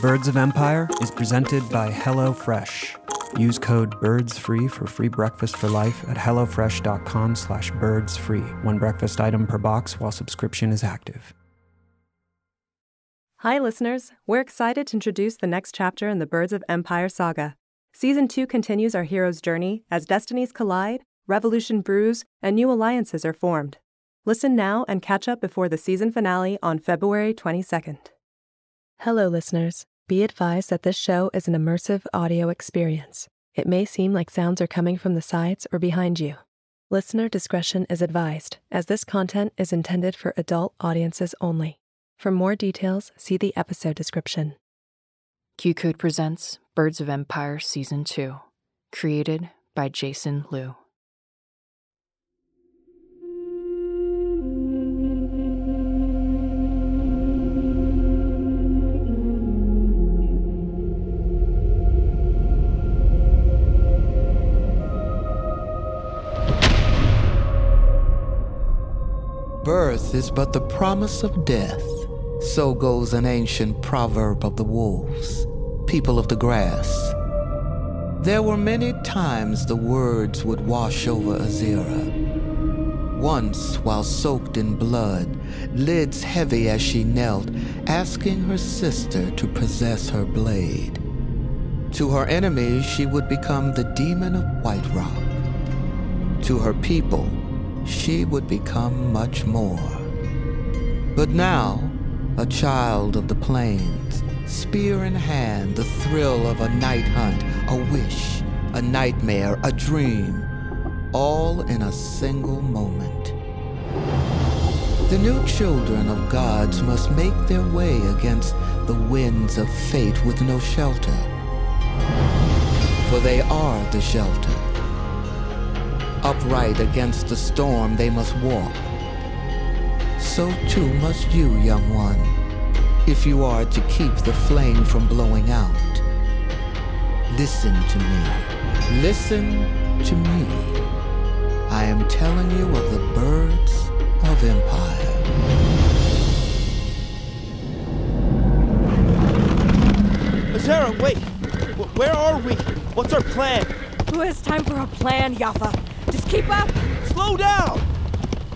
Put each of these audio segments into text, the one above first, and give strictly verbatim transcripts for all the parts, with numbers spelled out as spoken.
Birds of Empire is presented by HelloFresh. Use code BIRDSFREE for free breakfast for life at HelloFresh.com slash BirdsFree. One breakfast item per box while subscription is active. Hi, listeners. We're excited to introduce the next chapter in the Birds of Empire saga. Season two continues our hero's journey as destinies collide, revolution brews, and new alliances are formed. Listen now and catch up before the season finale on February twenty-second. Hello, listeners. Be advised that this show is an immersive audio experience. It may seem like sounds are coming from the sides or behind you. Listener discretion is advised, as this content is intended for adult audiences only. For more details, see the episode description. QCode presents Birds of Empire Season two, created by Jason Lew. Birth is but the promise of death. So goes an ancient proverb of the wolves, people of the grass. There were many times the words would wash over Azira. Once, while soaked in blood, lids heavy as she knelt, asking her sister to possess her blade. To her enemies, she would become the demon of White Rock. To her people, she would become much more. But now, a child of the plains, spear in hand, the thrill of a night hunt, a wish, a nightmare, a dream, all in a single moment. The new children of gods must make their way against the winds of fate with no shelter, for they are the shelter. Upright against the storm, they must walk. So too must you, young one, if you are to keep the flame from blowing out. Listen to me. Listen to me. I am telling you of the Birds of Empire. Azira, wait. Where are we? What's our plan? Who has time for a plan, Yafa? Just keep up! Slow down!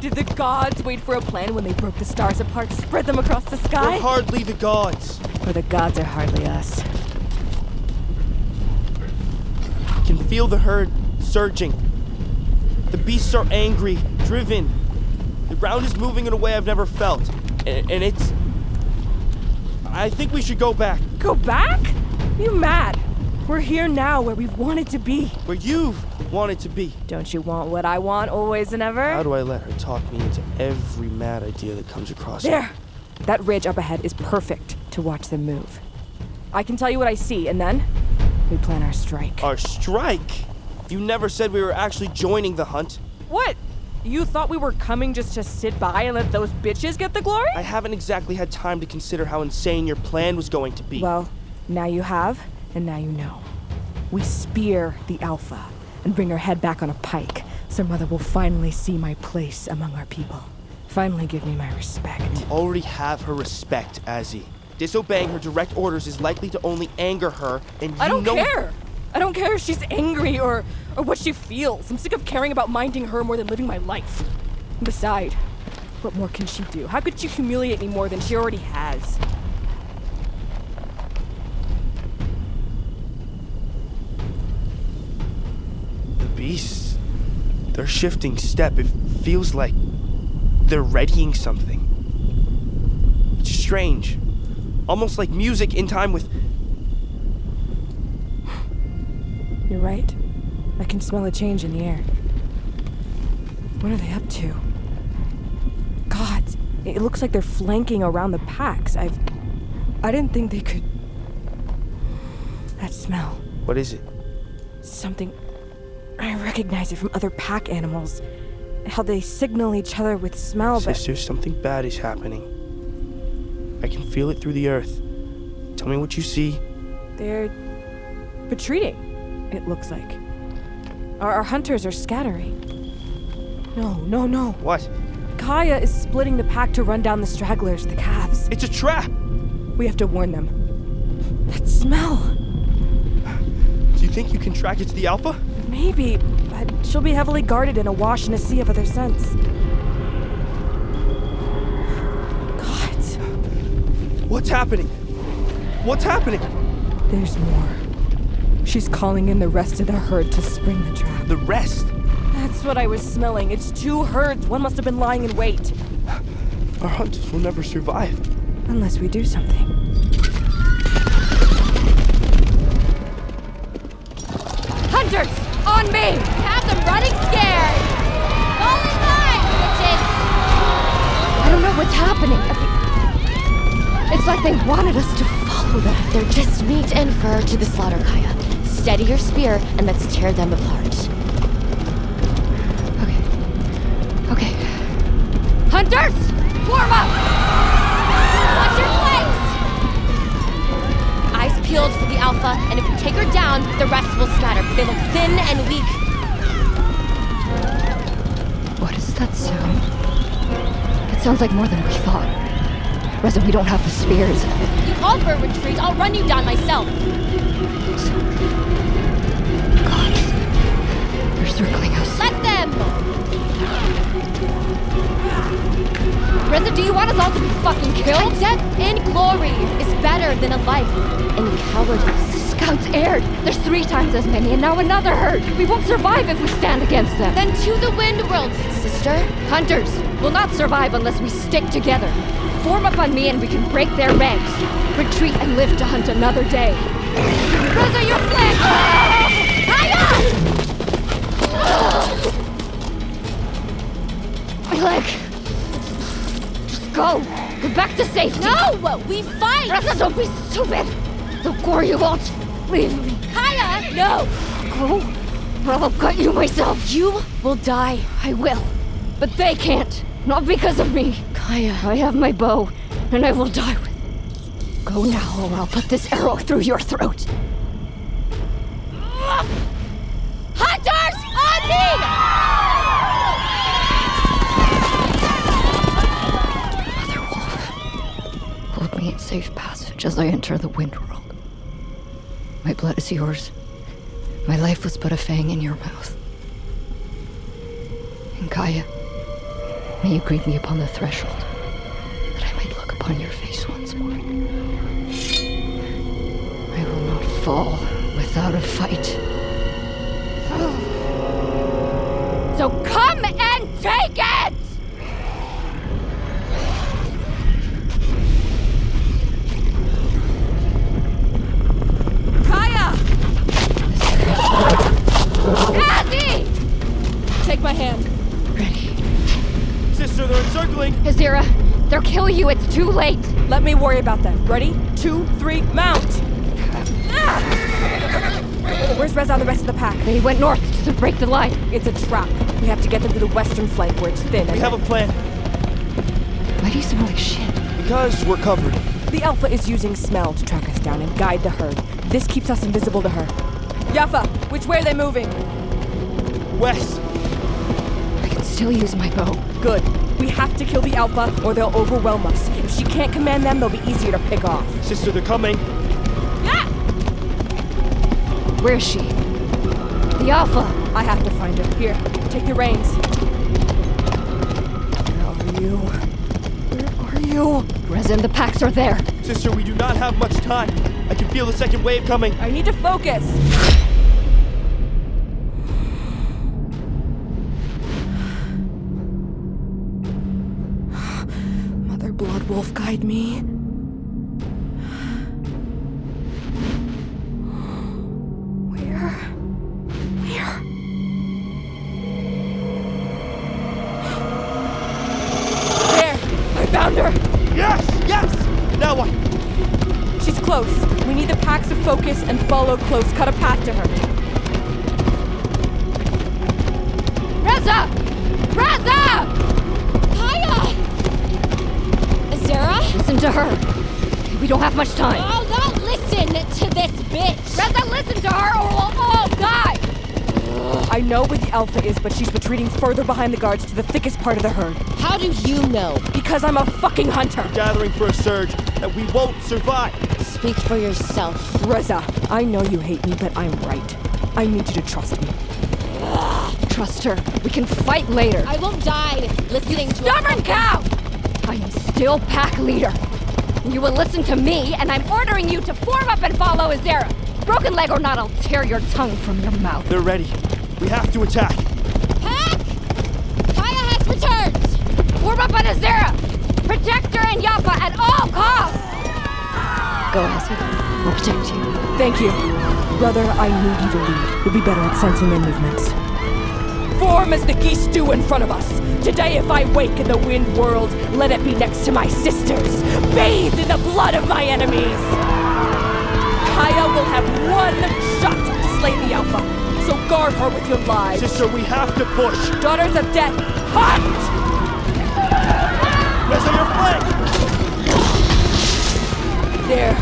Did the gods wait for a plan when they broke the stars apart, spread them across the sky? We're hardly the gods. Or the gods are hardly us. I can feel the herd surging. The beasts are angry, driven. The ground is moving in a way I've never felt. And, and it's... I think we should go back. Go back? You mad? We're here now where we've wanted to be. Where you've... want it to be. Don't you want what I want always and ever? How do I let her talk me into every mad idea that comes across there. Her? There! That ridge up ahead is perfect to watch them move. I can tell you what I see, and then we plan our strike. Our strike? You never said we were actually joining the hunt. What? You thought we were coming just to sit by and let those bitches get the glory? I haven't exactly had time to consider how insane your plan was going to be. Well, now you have, and now you know. We spear the Alpha and bring her head back on a pike, so Mother will finally see my place among our people. Finally give me my respect. You already have her respect, Azzy. Disobeying her direct orders is likely to only anger her, and you I don't know- care! I don't care if she's angry or, or what she feels. I'm sick of caring about minding her more than living my life. Besides, what more can she do? How could she humiliate me more than she already has? Beasts. Their shifting step, it feels like they're readying something. It's strange. Almost like music in time with... You're right. I can smell a change in the air. What are they up to? God, it looks like they're flanking around the packs. I've... I didn't think they could... That smell. What is it? Something... I recognize it from other pack animals. How they signal each other with smell, Sister, but... Sister, something bad is happening. I can feel it through the earth. Tell me what you see. They're... retreating, it looks like. Our, our hunters are scattering. No, no, no. What? Kaya is splitting the pack to run down the stragglers, the calves. It's a trap! We have to warn them. That smell. Do you think you can track it to the Alpha? Maybe, but she'll be heavily guarded and awash in a sea of other scents. God. What's happening? What's happening? There's more. She's calling in the rest of the herd to spring the trap. The rest? That's what I was smelling. It's two herds. One must have been lying in wait. Our hunters will never survive. Unless we do something. Hunters! On me! Have them running scared! Fall in line, witches! I don't know what's happening. It's like they wanted us to follow them. They're just meat and fur to the slaughter, Kaya. Steady your spear and let's tear them apart. Okay. Hunters! Form up! Watch your flanks! Eyes peeled for the Alpha, and if we take her down, the rest will scatter. They look thin and weak. What is that sound? That sounds like more than we thought. Reza, we don't have the spears. You called for a retreat. I'll run you down myself. God. They're circling us. Let them! Reza, do you want us all to be fucking killed? A death in glory is better than a life in cowardice. The scouts erred. There's three times as many, and now another herd. We won't survive if we stand against them. Then to the wind world, sister. Hunters will not survive unless we stick together. Form up on me and we can break their ranks. Retreat and live to hunt another day. Reza, you're flanked! Hang on! Like, just go. Go back to safety. No! We fight! Reza, don't be stupid! Don't worry, you won't leave me. Kaya! No! Go, or I'll cut you myself. You will die. I will. But they can't. Not because of me. Kaya, I have my bow, and I will die with it. Go now, or I'll put this arrow through your throat. Hunters! On me! Me in safe passage as I enter the wind world. My blood is yours. My life was but a fang in your mouth. And Kaya, may you greet me upon the threshold, that I might look upon your face once more. I will not fall without a fight. So come and take it! Take my hand. Ready. Sister, they're encircling. Azira, they'll kill you. It's too late. Let me worry about them. Ready? Two, three, mount! Ah! Where's Reza and the rest of the pack? They went north to break the line. It's a trap. We have to get them to the western flank where it's thin. We have a plan. Why do you smell like shit? Because we're covered. The Alpha is using smell to track us down and guide the herd. This keeps us invisible to her. Yafa, which way are they moving? West. She'll use my bow. Good. We have to kill the Alpha or they'll overwhelm us. If she can't command them, they'll be easier to pick off. Sister, they're coming. Yeah! Where is she? The Alpha. I have to find her. Here, take the reins. Where are you? Where are you? Reza and the packs are there. Sister, we do not have much time. I can feel the second wave coming. I need to focus. Wolf, guide me. Where? Where? There! I found her! Yes! Yes! Now what? She's close. We need the packs to focus and follow close. Cut a path to her. Reza! Reza! Listen to her. We don't have much time. Oh, don't listen to this bitch. Reza, listen to her or we'll all die. I know where the Alpha is, but she's retreating further behind the guards to the thickest part of the herd. How do you know? Because I'm a fucking hunter. We're gathering for a surge that we won't survive. Speak for yourself. Reza, I know you hate me, but I'm right. I need you to trust me. Trust her. We can fight later. I won't die listening you to a stubborn cow! I am still pack leader. You will listen to me, and I'm ordering you to form up and follow Azera. Broken leg or not, I'll tear your tongue from your mouth. They're ready. We have to attack. Pack! Kaya has returned! Form up on Azera! Protect her and Yappa at all costs! Go, Azera. We'll protect you. Thank you. Brother, I need you to lead. You'll be better at sensing their movements. Form as the geese do in front of us. Today, if I wake in the wind world, let it be next to my sisters, bathed in the blood of my enemies. Kaya will have one shot to slay the Alpha, so guard her with your lives. Sister, we have to push. Daughters of Death, hunt! Where's your flank? There,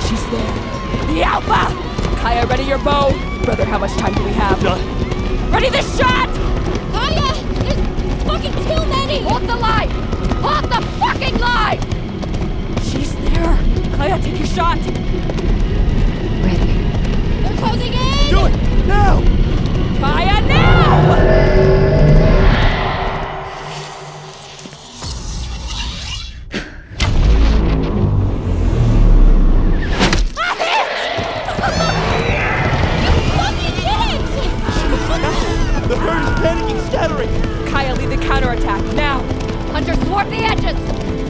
she's there. The Alpha! Kaya, ready your bow. Brother, how much time do we have? None. Ready the shot! Kaya! There's fucking too many! Hold the line! Hold the fucking line! She's there! Kaya, take your shot! Ready. They're closing in! Do it! Now! Kaya, now! I hit! The herd is panicking, scattering! Kaya, lead the counterattack, now! Hunters, thwart the edges!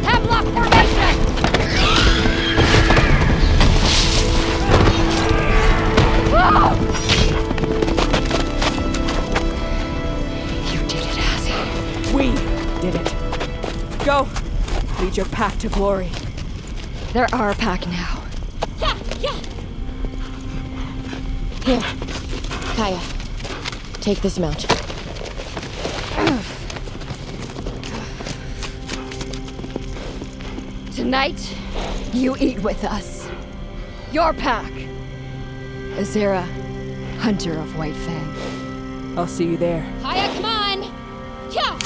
Hemlock formation! Whoa! You did it, Azzy. We did it. Go! Lead your pack to glory. They're our pack now. Yeah, yeah! Here, Kaya. Take this mount. Tonight, you eat with us. Your pack. Azera, hunter of White Fang. I'll see you there. Kaya, come on! Yeah!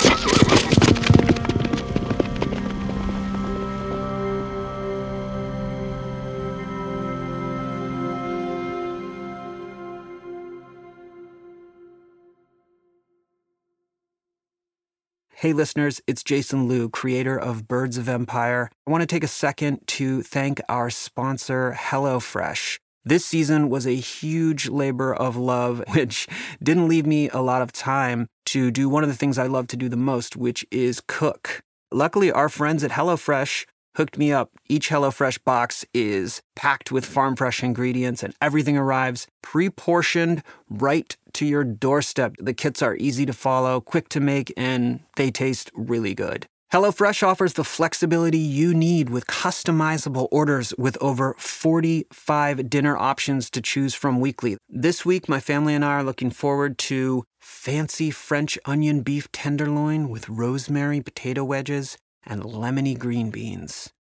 Hey listeners, it's Jason Lew, creator of Birds of Empire. I want to take a second to thank our sponsor, HelloFresh. This season was a huge labor of love, which didn't leave me a lot of time to do one of the things I love to do the most, which is cook. Luckily, our friends at HelloFresh hooked me up. Each HelloFresh box is packed with farm fresh ingredients, and everything arrives pre-portioned right to your doorstep. The kits are easy to follow, quick to make, and they taste really good. HelloFresh offers the flexibility you need with customizable orders with over forty-five dinner options to choose from weekly. This week, my family and I are looking forward to fancy French onion beef tenderloin with rosemary potato wedges and lemony green beans.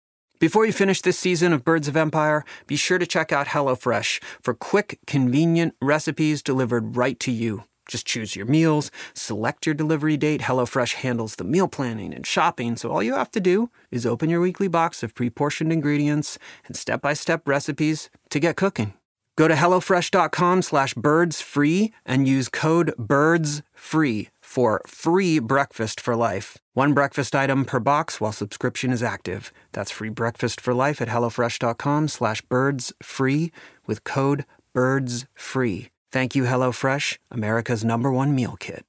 Before you finish this season of Birds of Empire, be sure to check out HelloFresh for quick, convenient recipes delivered right to you. Just choose your meals, select your delivery date. HelloFresh handles the meal planning and shopping, so all you have to do is open your weekly box of pre-portioned ingredients and step-by-step recipes to get cooking. Go to HelloFresh.com slash birdsfree and use code BIRDSFREE for free breakfast for life. One breakfast item per box while subscription is active. That's free breakfast for life at HelloFresh.com slash birdsfree with code BIRDSFREE. Thank you, HelloFresh, America's number one meal kit.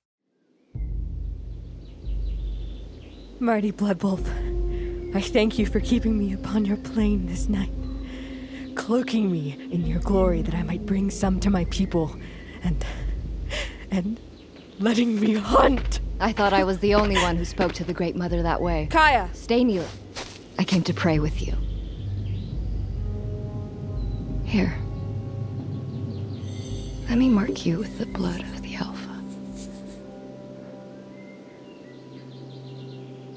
Mighty Blood Wolf, I thank you for keeping me upon your plane this night, cloaking me in your glory that I might bring some to my people, and... and... letting me hunt! I thought I was the only one who spoke to the Great Mother that way. Kaya! Stay near. I came to pray with you. Here. Let me mark you with the blood of the Alpha.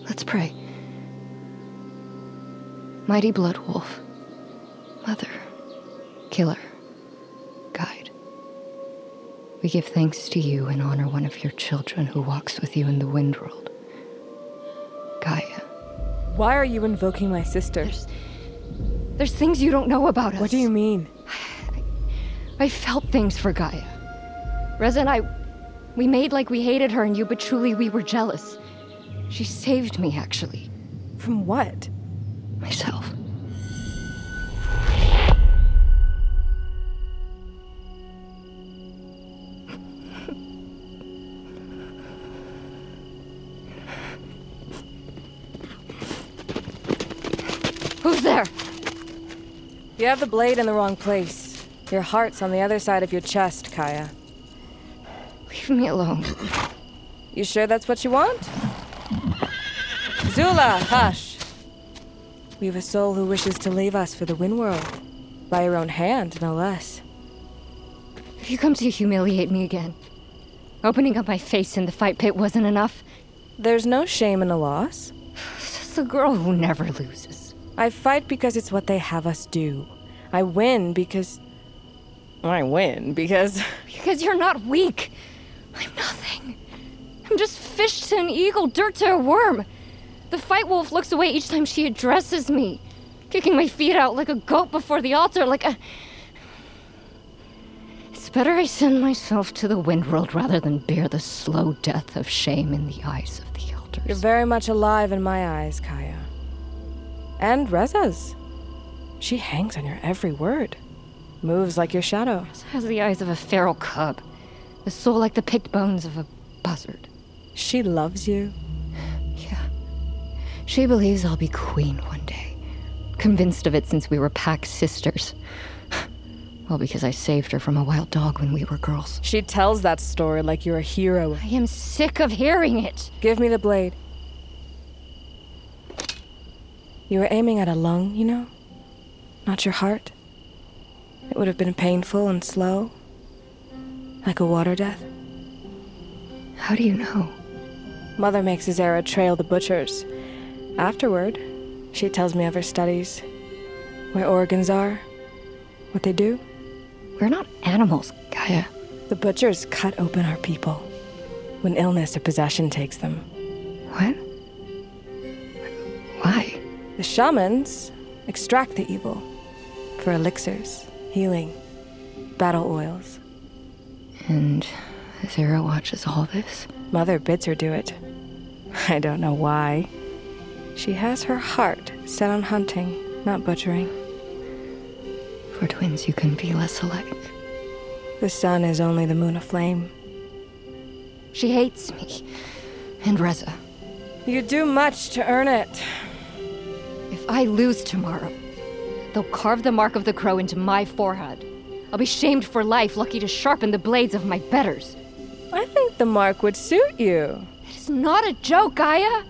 Let's pray. Mighty Blood Wolf, Mother, Killer, Guide. We give thanks to you and honor one of your children who walks with you in the wind world, Gaia. Why are you invoking my sister? There's, There's things you don't know about us. What do you mean? I, I felt things for Gaia. Reza and I, we made like we hated her and you, but truly we were jealous. She saved me, actually. From what? Myself. Who's there? You have the blade in the wrong place. Your heart's on the other side of your chest, Kaya. Leave me alone. You sure that's what you want? Zula, hush! We have a soul who wishes to leave us for the Windworld. By her own hand, no less. If you come to humiliate me again, opening up my face in the fight pit wasn't enough. There's no shame in a loss. It's just a girl who never loses. I fight because it's what they have us do. I win because... I win because... Because you're not weak. I'm nothing. I'm just fish to an eagle, dirt to a worm. The fight wolf looks away each time she addresses me, kicking my feet out like a goat before the altar, like a... It's better I send myself to the Windworld rather than bear the slow death of shame in the eyes of the elders. You're very much alive in my eyes, Kaya. And Reza's. She hangs on your every word. Moves like your shadow. Reza has the eyes of a feral cub, the soul like the picked bones of a buzzard. She loves you. She believes I'll be queen one day. Convinced of it since we were pack sisters. Well, because I saved her from a wild dog when we were girls. She tells that story like you're a hero. I am sick of hearing it. Give me the blade. You were aiming at a lung, you know? Not your heart. It would have been painful and slow. Like a water death. How do you know? Mother makes Azera trail the butchers. Afterward, she tells me of her studies, where organs are, what they do. We're not animals, Gaia. The butchers cut open our people when illness or possession takes them. What? Why? The shamans extract the evil for elixirs, healing, battle oils. And Azera watches all this? Mother bids her do it. I don't know why. She has her heart set on hunting, not butchering. For twins, you couldn't be less alike. The sun is only the moon aflame. She hates me. And Reza. You do much to earn it. If I lose tomorrow, they'll carve the mark of the crow into my forehead. I'll be shamed for life, lucky to sharpen the blades of my betters. I think the mark would suit you. It is not a joke, Gaia.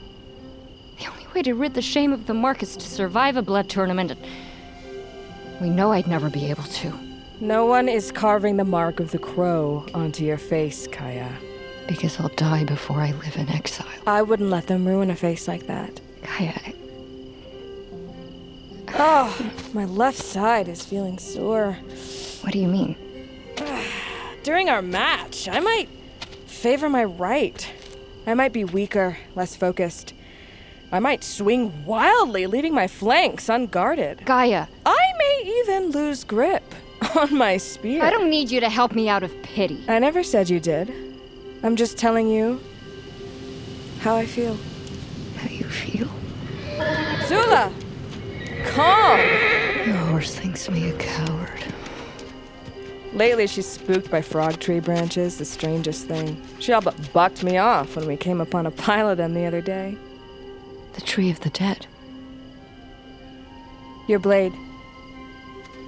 Way to rid the shame of the mark is to survive a blood tournament. We know I'd never be able to. No one is carving the mark of the crow onto your face, Kaya. Because I'll die before I live in exile. I wouldn't let them ruin a face like that. Kaya, I... Oh, my left side is feeling sore. What do you mean? During our match, I might favor my right. I might be weaker, less focused. I might swing wildly, leaving my flanks unguarded. Gaia. I may even lose grip on my spear. I don't need you to help me out of pity. I never said you did. I'm just telling you how I feel. How you feel? Zula! Calm! Your horse thinks me a coward. Lately, she's spooked by frog tree branches, the strangest thing. She all but bucked me off when we came upon a pile of them the other day. The tree of the dead. Your blade.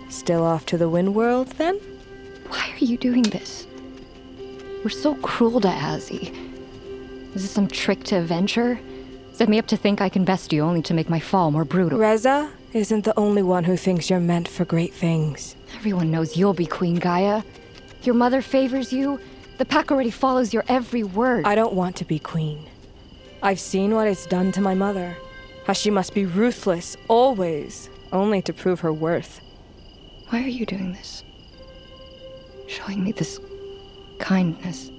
Still off to the Windworld, then? Why are you doing this? We're so cruel to Azzy. Is this some trick to avenge her? Set me up to think I can best you only to make my fall more brutal. Reza isn't the only one who thinks you're meant for great things. Everyone knows you'll be Queen Gaia. Your mother favors you. The pack already follows your every word. I don't want to be queen. I've seen what it's done to my mother. How she must be ruthless, always, only to prove her worth. Why are you doing this? Showing me this kindness.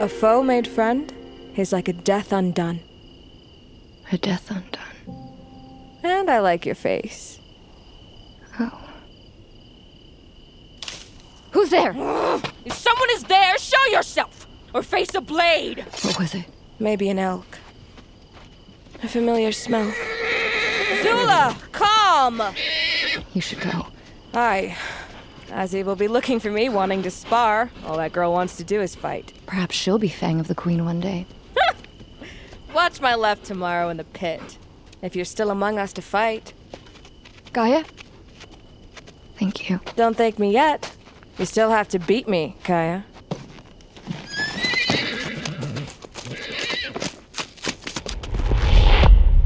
A foe made friend is like a death undone. A death undone. And And I like your face. Oh. Who's there? If someone is there, show yourself! Or face a blade! What was it? Maybe an elk. A familiar smell. Zula, calm! You should go. Aye. Azzy will be looking for me, wanting to spar. All that girl wants to do is fight. Perhaps she'll be Fang of the Queen one day. Watch my left tomorrow in the pit. If you're still among us to fight. Gaia? Thank you. Don't thank me yet. You still have to beat me, Gaia.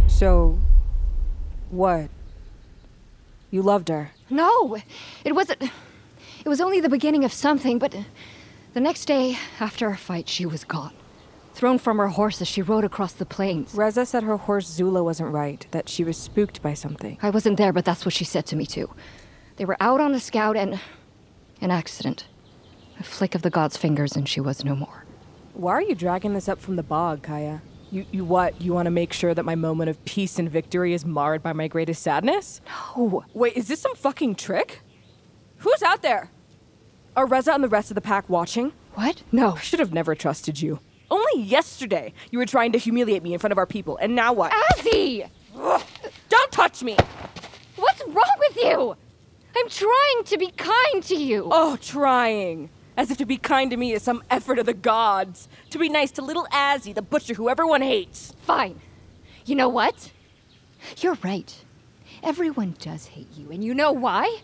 So, what? You loved her? No, it wasn't. It was only the beginning of something, but the next day, after our fight, she was gone. Thrown from her horse as she rode across the plains. Reza said her horse Zula wasn't right, that she was spooked by something. I wasn't there, but that's what she said to me, too. They were out on a scout and... an accident. A flick of the god's fingers and she was no more. Why are you dragging this up from the bog, Gaia? You you what? You want to make sure that my moment of peace and victory is marred by my greatest sadness? No. Wait, is this some fucking trick? Who's out there? Are Reza and the rest of the pack watching? What? No. I should have never trusted you. Only yesterday you were trying to humiliate me in front of our people, and now what? Azzy! Ugh, don't touch me! What's wrong with you? I'm trying to be kind to you. Oh, trying. As if to be kind to me is some effort of the gods. To be nice to little Azzy, the butcher who everyone hates. Fine. You know what? You're right. Everyone does hate you, and you know why?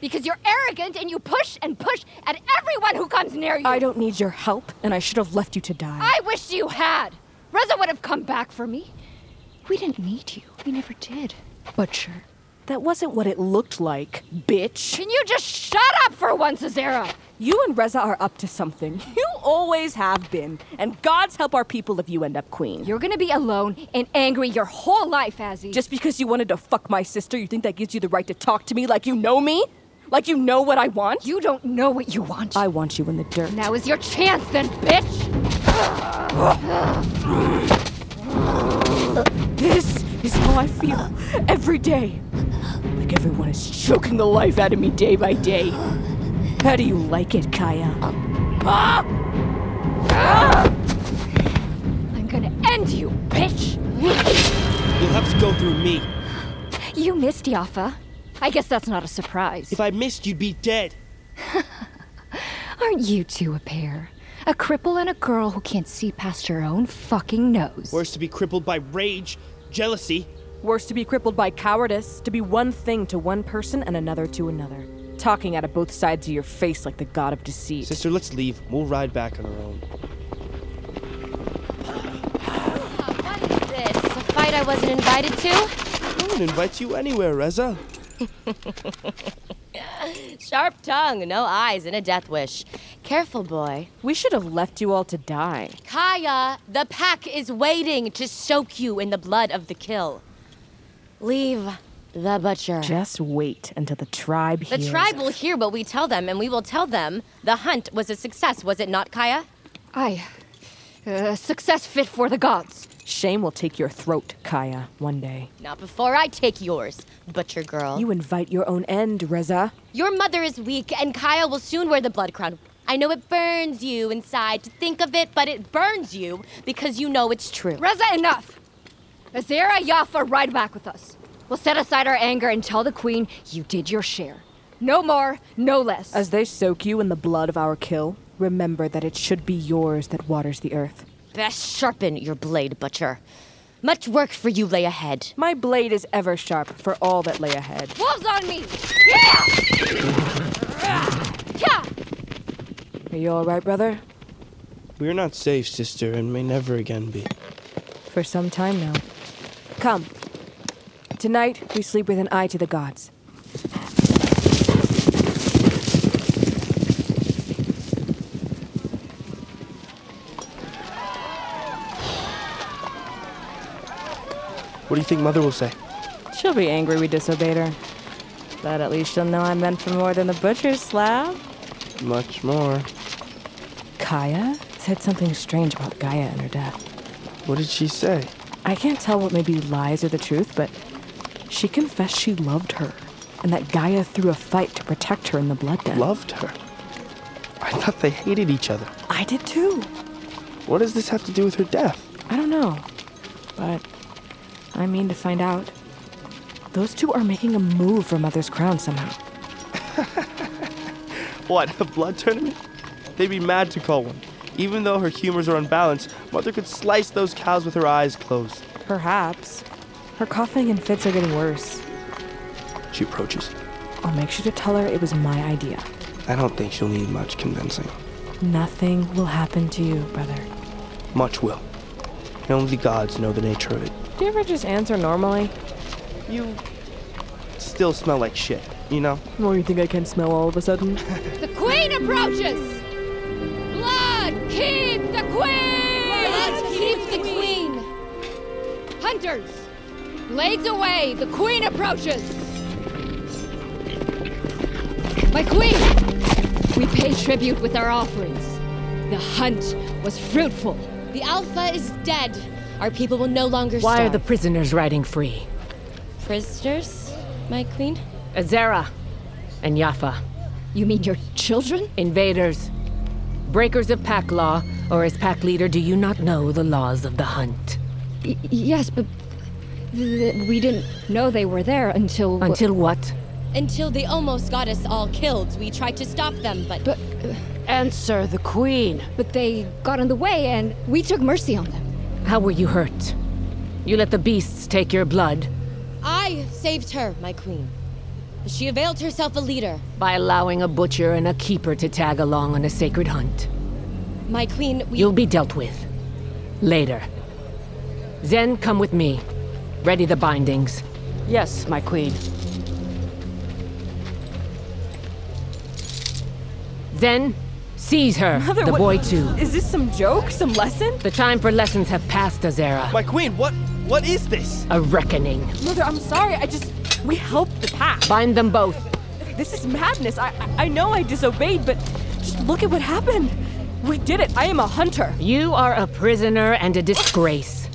Because you're arrogant and you push and push at everyone who comes near you. I don't need your help, and I should have left you to die. I wish you had. Reza would have come back for me. We didn't need you. We never did. Butcher. That wasn't what it looked like, bitch. Can you just shut up for once, Azera? You and Reza are up to something. You always have been. And gods help our people if you end up queen. You're gonna be alone and angry your whole life, Azzy. Just because you wanted to fuck my sister, you think that gives you the right to talk to me like you know me? Like you know what I want? You don't know what you want. I want you in the dirt. Now is your chance then, bitch! This is how I feel every day. Like everyone is choking the life out of me day by day. How do you like it, Gaia? I'm gonna end you, bitch! You'll have to go through me. You missed, Yafa. I guess that's not a surprise. If I missed, you'd be dead. Aren't you two a pair? A cripple and a girl who can't see past her own fucking nose. Worse to be crippled by rage, jealousy. Worse to be crippled by cowardice, to be one thing to one person and another to another. Talking out of both sides of your face like the god of deceit. Sister, let's leave. We'll ride back on our own. What is this? A fight I wasn't invited to? No one invites you anywhere, Reza. Sharp tongue, no eyes, and a death wish. Careful, boy. We should have left you all to die. Gaia, the pack is waiting to soak you in the blood of the kill. Leave. The butcher. Just wait until the tribe hears. The tribe will hear what we tell them, and we will tell them the hunt was a success, was it not, Gaia? Aye. Uh, success fit for the gods. Shame will take your throat, Gaia, one day. Not before I take yours, butcher girl. You invite your own end, Reza. Your mother is weak, and Gaia will soon wear the blood crown. I know it burns you inside to think of it, but it burns you because you know it's true. Reza, enough! Azera, Yafa, ride back with us. We'll set aside our anger and tell the queen you did your share. No more, no less. As they soak you in the blood of our kill, remember that it should be yours that waters the earth. Best sharpen your blade, butcher. Much work for you lay ahead. My blade is ever sharp for all that lay ahead. Wolves on me! Yeah! Are you all right, brother? We are not safe, sister, and may never again be. For some time now. Come. Tonight, we sleep with an eye to the gods. What do you think Mother will say? She'll be angry we disobeyed her. But at least she'll know I'm meant for more than the butcher's slab. Much more. Gaia said something strange about Gaia and her death. What did she say? I can't tell what may be lies or the truth, but... She confessed she loved her, and that Gaia threw a fight to protect her in the blood den. Loved her? I thought they hated each other. I did too. What does this have to do with her death? I don't know, but I mean to find out. Those two are making a move for Mother's Crown somehow. What, a blood tournament? They'd be mad to call one. Even though her humors are unbalanced, Mother could slice those cows with her eyes closed. Perhaps. Her coughing and fits are getting worse. She approaches. I'll make sure to tell her it was my idea. I don't think she'll need much convincing. Nothing will happen to you, brother. Much will. And only gods know the nature of it. Do you ever just answer normally? You still smell like shit, you know? Or you think I can smell all of a sudden? The queen approaches! Blood, keep the queen! Blood, keep the queen! Hunters, blades away! The queen approaches! My queen! We pay tribute with our offerings. The hunt was fruitful. The Alpha is dead. Our people will no longer starve. Why are the prisoners riding free? Prisoners, my queen? Azera and Yafa. You mean your children? Invaders. Breakers of pack law, or as pack leader, do you not know the laws of the hunt? Y- yes, but th- th- we didn't know they were there until... W- until what? Until they almost got us all killed. We tried to stop them, but... But uh, answer the queen. But they got in the way, and we took mercy on them. How were you hurt? You let the beasts take your blood. I saved her, my queen. She availed herself a leader. By allowing a butcher and a keeper to tag along on a sacred hunt. My queen, we... You'll be dealt with. Later. Zen, come with me. Ready the bindings. Yes, my queen. Zen, seize her. Mother, the what, boy too. Is this some joke? Some lesson? The time for lessons have passed, Azera. My queen, what... What is this? A reckoning. Mother, I'm sorry, I just... We helped the pack. Bind them both. This is madness. I I know I disobeyed, but just look at what happened. We did it. I am a hunter. You are a prisoner and a disgrace.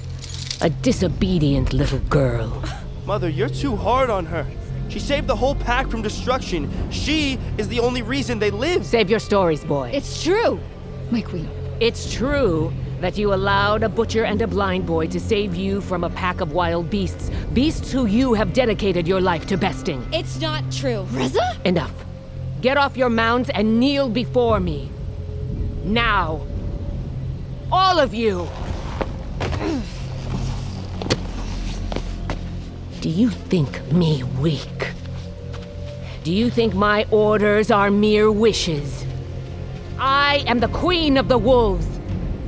A disobedient little girl. Mother, you're too hard on her. She saved the whole pack from destruction. She is the only reason they live. Save your stories, boy. It's true, my queen. It's true that you allowed a butcher and a blind boy to save you from a pack of wild beasts. Beasts who you have dedicated your life to besting. It's not true. Reza? Enough. Get off your mounds and kneel before me. Now. All of you. Do you think me weak? Do you think my orders are mere wishes? I am the queen of the wolves.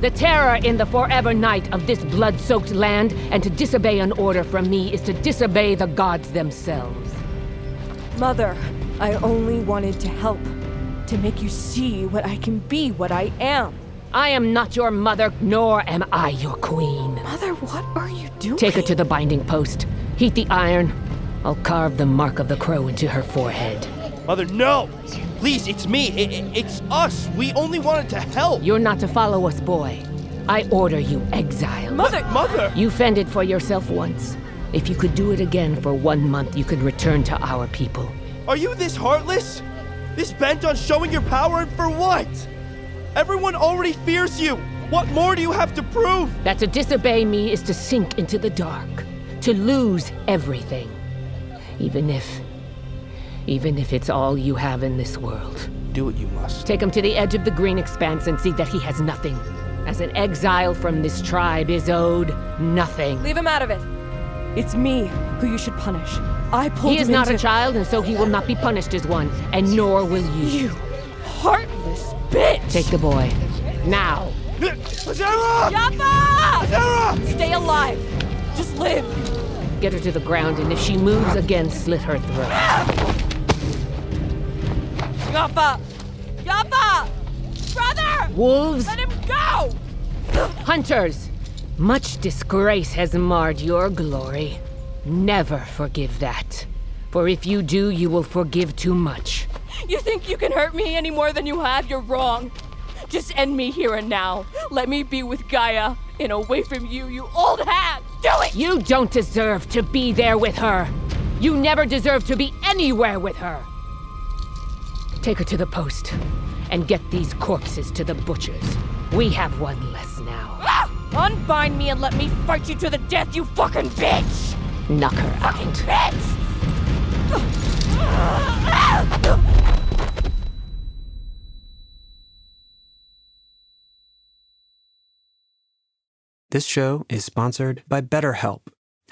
The terror in the forever night of this blood-soaked land, and to disobey an order from me is to disobey the gods themselves. Mother, I only wanted to help, to make you see what I can be, what I am. I am not your mother, nor am I your queen. Mother, what are you doing? Take her to the binding post. Heat the iron. I'll carve the mark of the crow into her forehead. Mother, no! Please, it's me. It, it, it's us. We only wanted to help. You're not to follow us, boy. I order you exiled. Mother! M- Mother! You fended for yourself once. If you could do it again for one month, you could return to our people. Are you this heartless? This bent on showing your power, and for what? Everyone already fears you. What more do you have to prove? That to disobey me is to sink into the dark. To lose everything. Even if... Even if it's all you have in this world. Do what you must. Take him to the edge of the green expanse and see that he has nothing. As an exile from this tribe is owed nothing. Leave him out of it. It's me who you should punish. I pulled him He is him not into... a child, and so he will not be punished as one. And nor will you. You heartless bitch! Take the boy. Now. Azera! Yafa! Azera! Stay alive. Just live. Get her to the ground, and if she moves again, slit her throat. Yafa! Yafa! Brother! Wolves! Let him go! Hunters, much disgrace has marred your glory. Never forgive that. For if you do, you will forgive too much. You think you can hurt me any more than you have? You're wrong. Just end me here and now. Let me be with Gaia and away from you, you old hag! Do it! You don't deserve to be there with her. You never deserved to be anywhere with her. Take her to the post and get these corpses to the butchers. We have one less now. Ah! Unbind me and let me fight you to the death, you fucking bitch! Knock her fucking out. Fucking bitch! This show is sponsored by BetterHelp.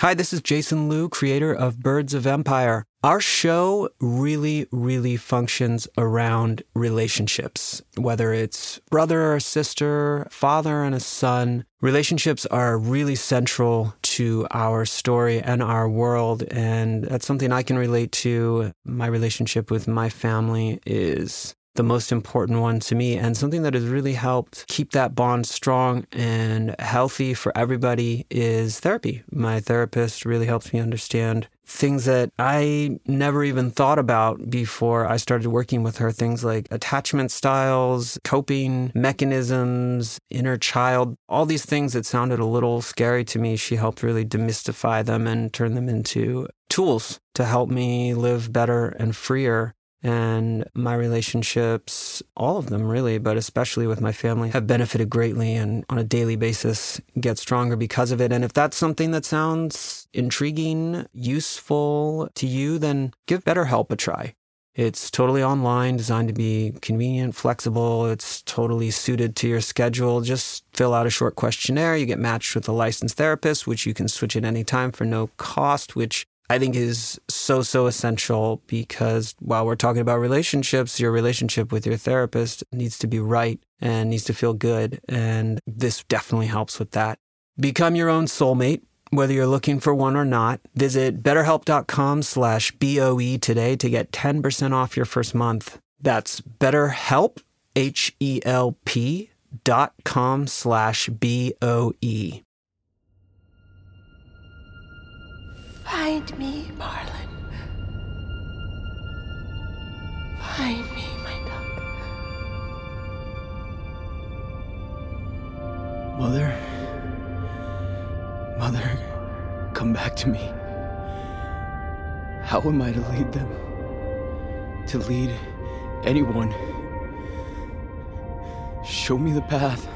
Hi, this is Jason Lew, creator of Birds of Empire. Our show really, really functions around relationships, whether it's brother or sister, father and a son. Relationships are really central to our story and our world, and that's something I can relate to. My relationship with my family is the most important one to me, and something that has really helped keep that bond strong and healthy for everybody is therapy. My therapist really helps me understand things that I never even thought about before I started working with her, things like attachment styles, coping mechanisms, inner child, all these things that sounded a little scary to me. She helped really demystify them and turn them into tools to help me live better and freer. And my relationships, all of them really, but especially with my family, have benefited greatly and on a daily basis get stronger because of it. And if that's something that sounds intriguing, useful to you, then give BetterHelp a try. It's totally online, designed to be convenient, flexible. It's totally suited to your schedule. Just fill out a short questionnaire. You get matched with a licensed therapist, which you can switch at any time for no cost, which I think is so, so essential, because while we're talking about relationships, your relationship with your therapist needs to be right and needs to feel good. And this definitely helps with that. Become your own soulmate, whether you're looking for one or not. Visit betterhelp.com slash BOE today to get ten percent off your first month. That's BetterHelp, H E L P dot com slash B O E. Find me, Marlin. Find me, my duck. Mother. Mother, come back to me. How am I to lead them? To lead anyone? Show me the path.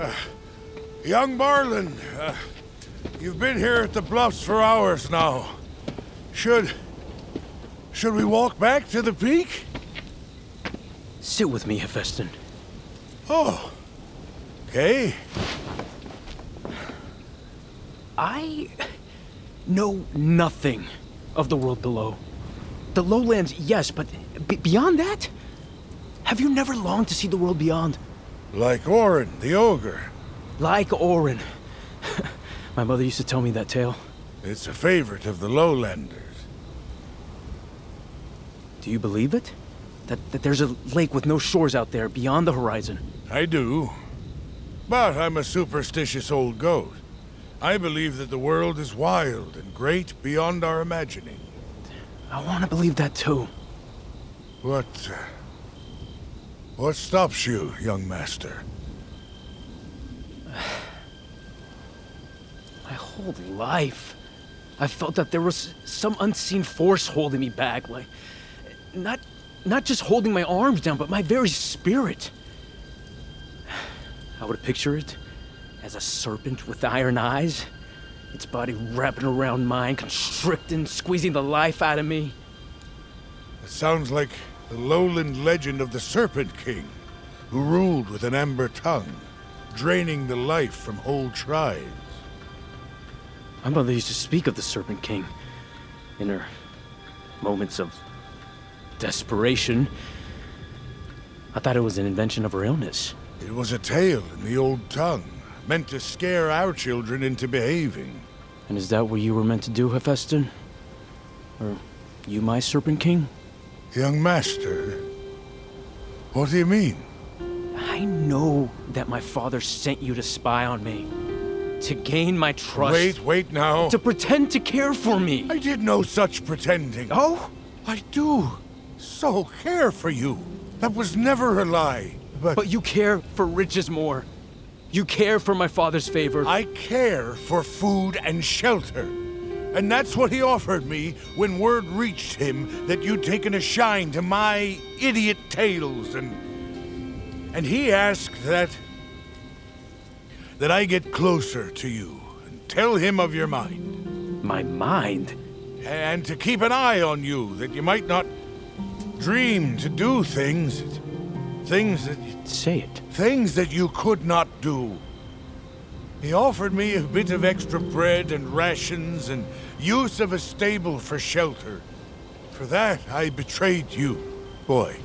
Uh, young Marlin, uh, you've been here at the bluffs for hours now. Should... should we walk back to the peak? Sit with me, Hephaestion. Oh. Okay. I know nothing of the world below. The lowlands, yes, but b- beyond that? Have you never longed to see the world beyond? Like Orin, the ogre. Like Orin. My mother used to tell me that tale. It's a favorite of the lowlanders. Do you believe it? That, that there's a lake with no shores out there beyond the horizon? I do. But I'm a superstitious old goat. I believe that the world is wild and great beyond our imagining. I want to believe that too. What... Uh... What stops you, young master? My whole life, I felt that there was some unseen force holding me back, like, not, not just holding my arms down, but my very spirit. I would picture it as a serpent with iron eyes, its body wrapping around mine, constricting, squeezing the life out of me. It sounds like the lowland legend of the Serpent King, who ruled with an amber tongue, draining the life from whole tribes. My mother used to speak of the Serpent King in her moments of desperation. I thought it was an invention of her illness. It was a tale in the old tongue, meant to scare our children into behaving. And is that what you were meant to do, Hephaestion? Are you my Serpent King? Young master, what do you mean? I know that my father sent you to spy on me, to gain my trust. Wait, wait now. To pretend to care for me. I did no such pretending. Oh? I do so care for you. That was never a lie, but... But you care for riches more. You care for my father's favor. I care for food and shelter. And that's what he offered me when word reached him that you'd taken a shine to my idiot tales. And and he asked that, that I get closer to you and tell him of your mind. My mind? And to keep an eye on you, that you might not dream to do things, things that... You, Say it. Things that you could not do. He offered me a bit of extra bread and rations and use of a stable for shelter. For that, I betrayed you, boy.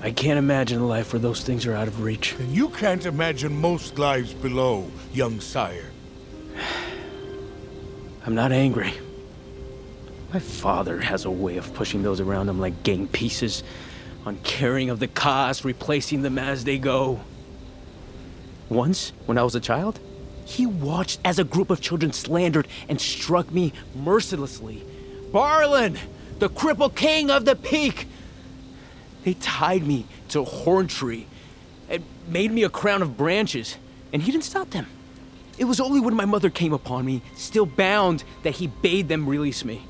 I can't imagine a life where those things are out of reach. And you can't imagine most lives below, young sire. I'm not angry. My father has a way of pushing those around him like game pieces, uncaring of the cost, replacing them as they go. Once, when I was a child, he watched as a group of children slandered and struck me mercilessly. Barlin, the cripple king of the peak! They tied me to a horn tree and made me a crown of branches, and he didn't stop them. It was only when my mother came upon me, still bound, that he bade them release me.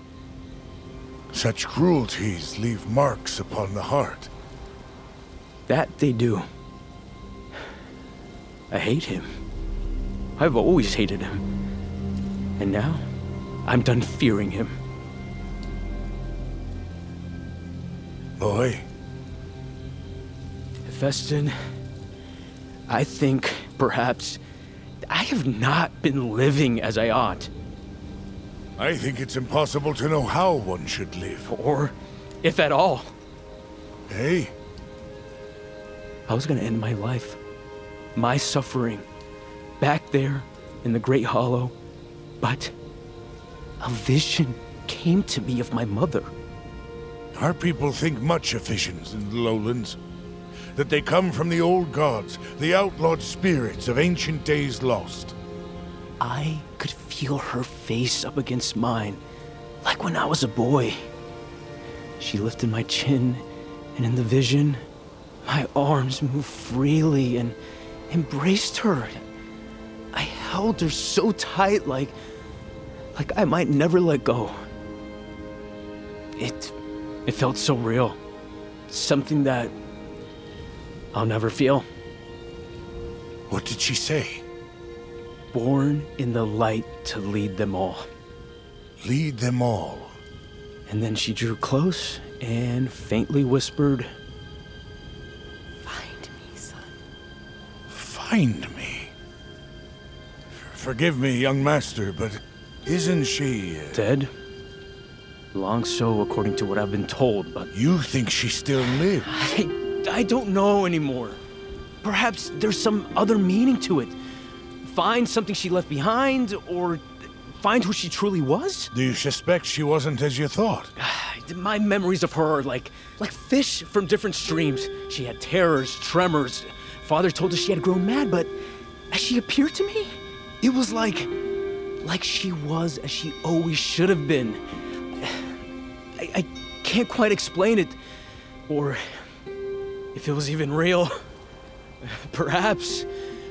Such cruelties leave marks upon the heart. That they do. I hate him. I've always hated him. And now, I'm done fearing him. Boy. Festin, I think, perhaps, I have not been living as I ought. I think it's impossible to know how one should live. Or, if at all. Hey. I was gonna end my life. My suffering, back there in the Great Hollow, but a vision came to me of my mother. Our people think much of visions in the lowlands, that they come from the old gods, the outlawed spirits of ancient days lost. I could feel her face up against mine, like when I was a boy. She lifted my chin, and in the vision, my arms moved freely and embraced her. I held her so tight, like, like I might never let go. It, it felt so real. Something that I'll never feel. What did she say? Born in the light to lead them all. Lead them all. And then she drew close and faintly whispered, "Find me." Forgive me, young master, but isn't she... Uh... Dead? Long so, according to what I've been told, but... You think she still lives? I, I don't know anymore. Perhaps there's some other meaning to it. Find something she left behind, or find who she truly was? Do you suspect she wasn't as you thought? My memories of her are like, like fish from different streams. She had terrors, tremors... Father told us she had grown mad, but as she appeared to me, it was like, like she was as she always should have been. I, I can't quite explain it, or if it was even real. Perhaps,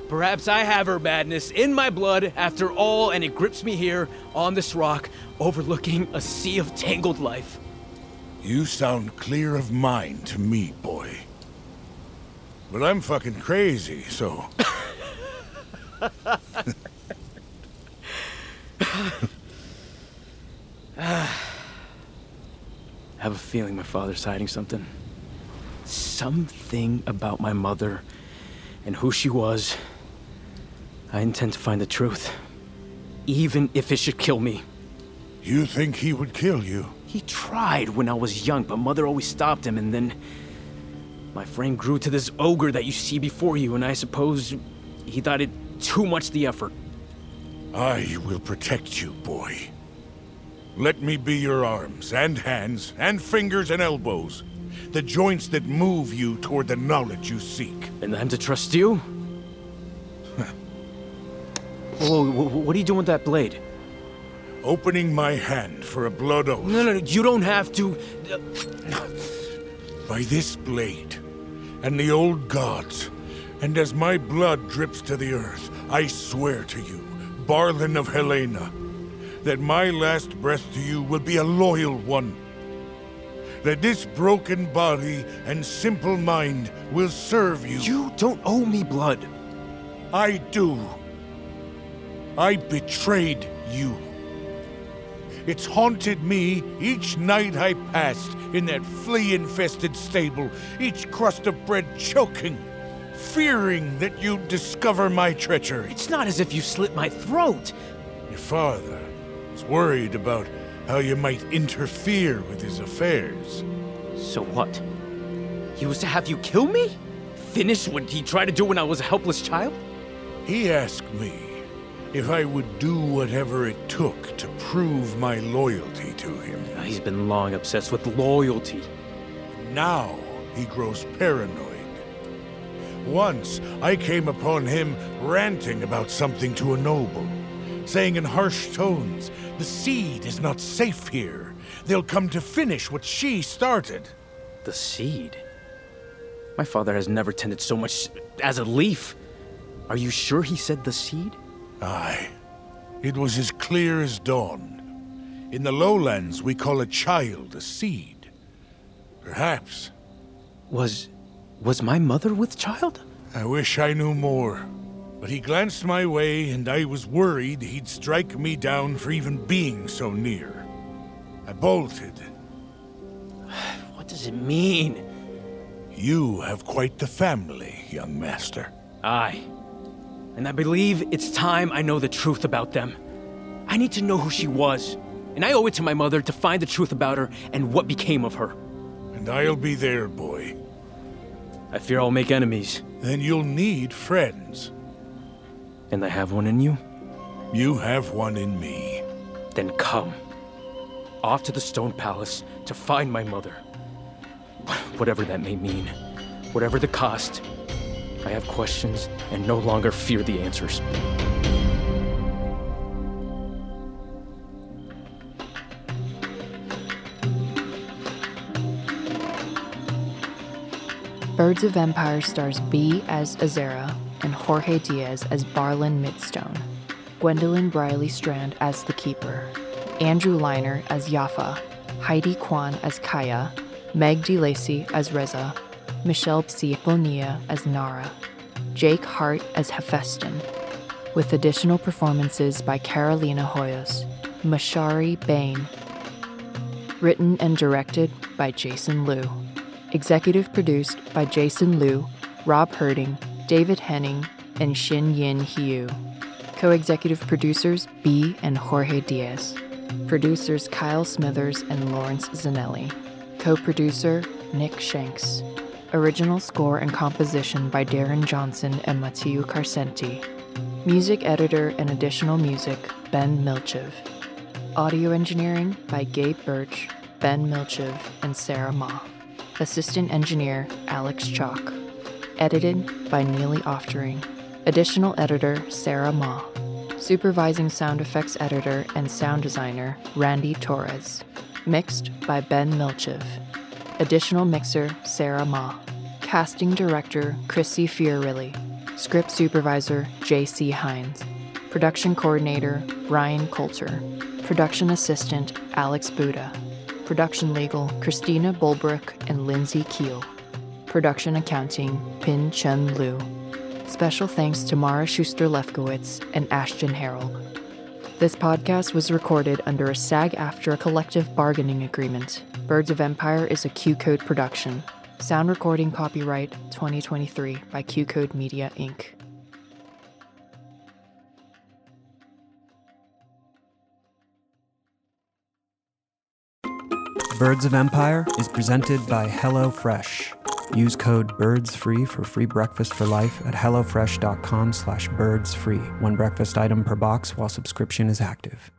perhaps I have her madness in my blood after all, and it grips me here on this rock, overlooking a sea of tangled life. You sound clear of mind to me, boy. But I'm fucking crazy, so... I have a feeling my father's hiding something. Something about my mother and who she was. I intend to find the truth, even if it should kill me. You think he would kill you? He tried when I was young, but Mother always stopped him, and then... My friend grew to this ogre that you see before you, and I suppose he thought it too much the effort. I will protect you, boy. Let me be your arms and hands and fingers and elbows, the joints that move you toward the knowledge you seek. And I'm to trust you? Whoa, what are you doing with that blade? Opening my hand for a blood oath. No, no, no, you don't have to... By this blade, and the old gods, And as my blood drips to the earth, I swear to you, Barlin of Helena, that my last breath to you will be a loyal one. That this broken body and simple mind will serve you. You don't owe me blood. I do. I betrayed you. It's haunted me each night I passed in that flea-infested stable, each crust of bread choking, fearing that you'd discover my treachery. It's not as if you slit my throat. Your father was worried about how you might interfere with his affairs. So what? He was to have you kill me? Finish what he tried to do when I was a helpless child? He asked me if I would do whatever it took to prove my loyalty to him. He's been long obsessed with loyalty. Now he grows paranoid. Once, I came upon him ranting about something to a noble, saying in harsh tones, "The seed is not safe here. They'll come to finish what she started." The seed? My father has never tended so much as a leaf. Are you sure he said the seed? Aye. It was as clear as dawn. In the lowlands, we call a child a seed. Perhaps. Was... was my mother with child? I wish I knew more. But he glanced my way, and I was worried he'd strike me down for even being so near. I bolted. What does it mean? You have quite the family, young master. Aye. And I believe it's time I know the truth about them. I need to know who she was, and I owe it to my mother to find the truth about her and what became of her. And I'll be there, boy. I fear I'll make enemies. Then you'll need friends. And I have one in you? You have one in me. Then come. Off to the Stone Palace to find my mother. Whatever that may mean. Whatever the cost. I have questions and no longer fear the answers. Birds of Empire stars Bea as Azera and Jorge Diaz as Barlin Midstone, Gwendolyn Briley Strand as The Keeper, Andrew Liner as Yafa, Heidi Kwan as Kaya, Meg DeLacy as Reza, Michelle Psi Bonilla as Nara, Jake Hart as Hephaestion, with additional performances by Carolina Hoyos, Mashari Bain. Written and directed by Jason Lew. Executive produced by Jason Lew, Rob Herding, David Henning, and Shin Yin Hiu. Co-executive producers Bea and Jorge Diaz. Producers Kyle Smithers and Lawrence Zanelli. Co-producer Nick Shanks. Original score and composition by Darren Johnson and Matteo Carcenti. Music editor and additional music, Ben Milchev. Audio engineering by Gabe Birch, Ben Milchev, and Sarah Ma. Assistant engineer, Alex Chalk. Edited by Neely Oftering. Additional editor, Sarah Ma. Supervising sound effects editor and sound designer, Randy Torres. Mixed by Ben Milchev. Additional mixer, Sarah Ma. Casting director, Chrissy Fiorilli. Script supervisor, J C Hines. Production coordinator, Brian Coulter. Production assistant, Alex Buda. Production legal, Christina Bulbrook and Lindsay Keel. Production accounting, Pin Chun Liu. Special thanks to Mara Schuster-Lefkowitz and Ashton Harold. This podcast was recorded under a SAG-AFTRA collective bargaining agreement. Birds of Empire is a Q Code production. Sound recording copyright twenty twenty-three by Q Code Media, Incorporated. Birds of Empire is presented by HelloFresh. Use code BIRDSFREE for free breakfast for life at HelloFresh dot com slash BirdsFree. One breakfast item per box while subscription is active.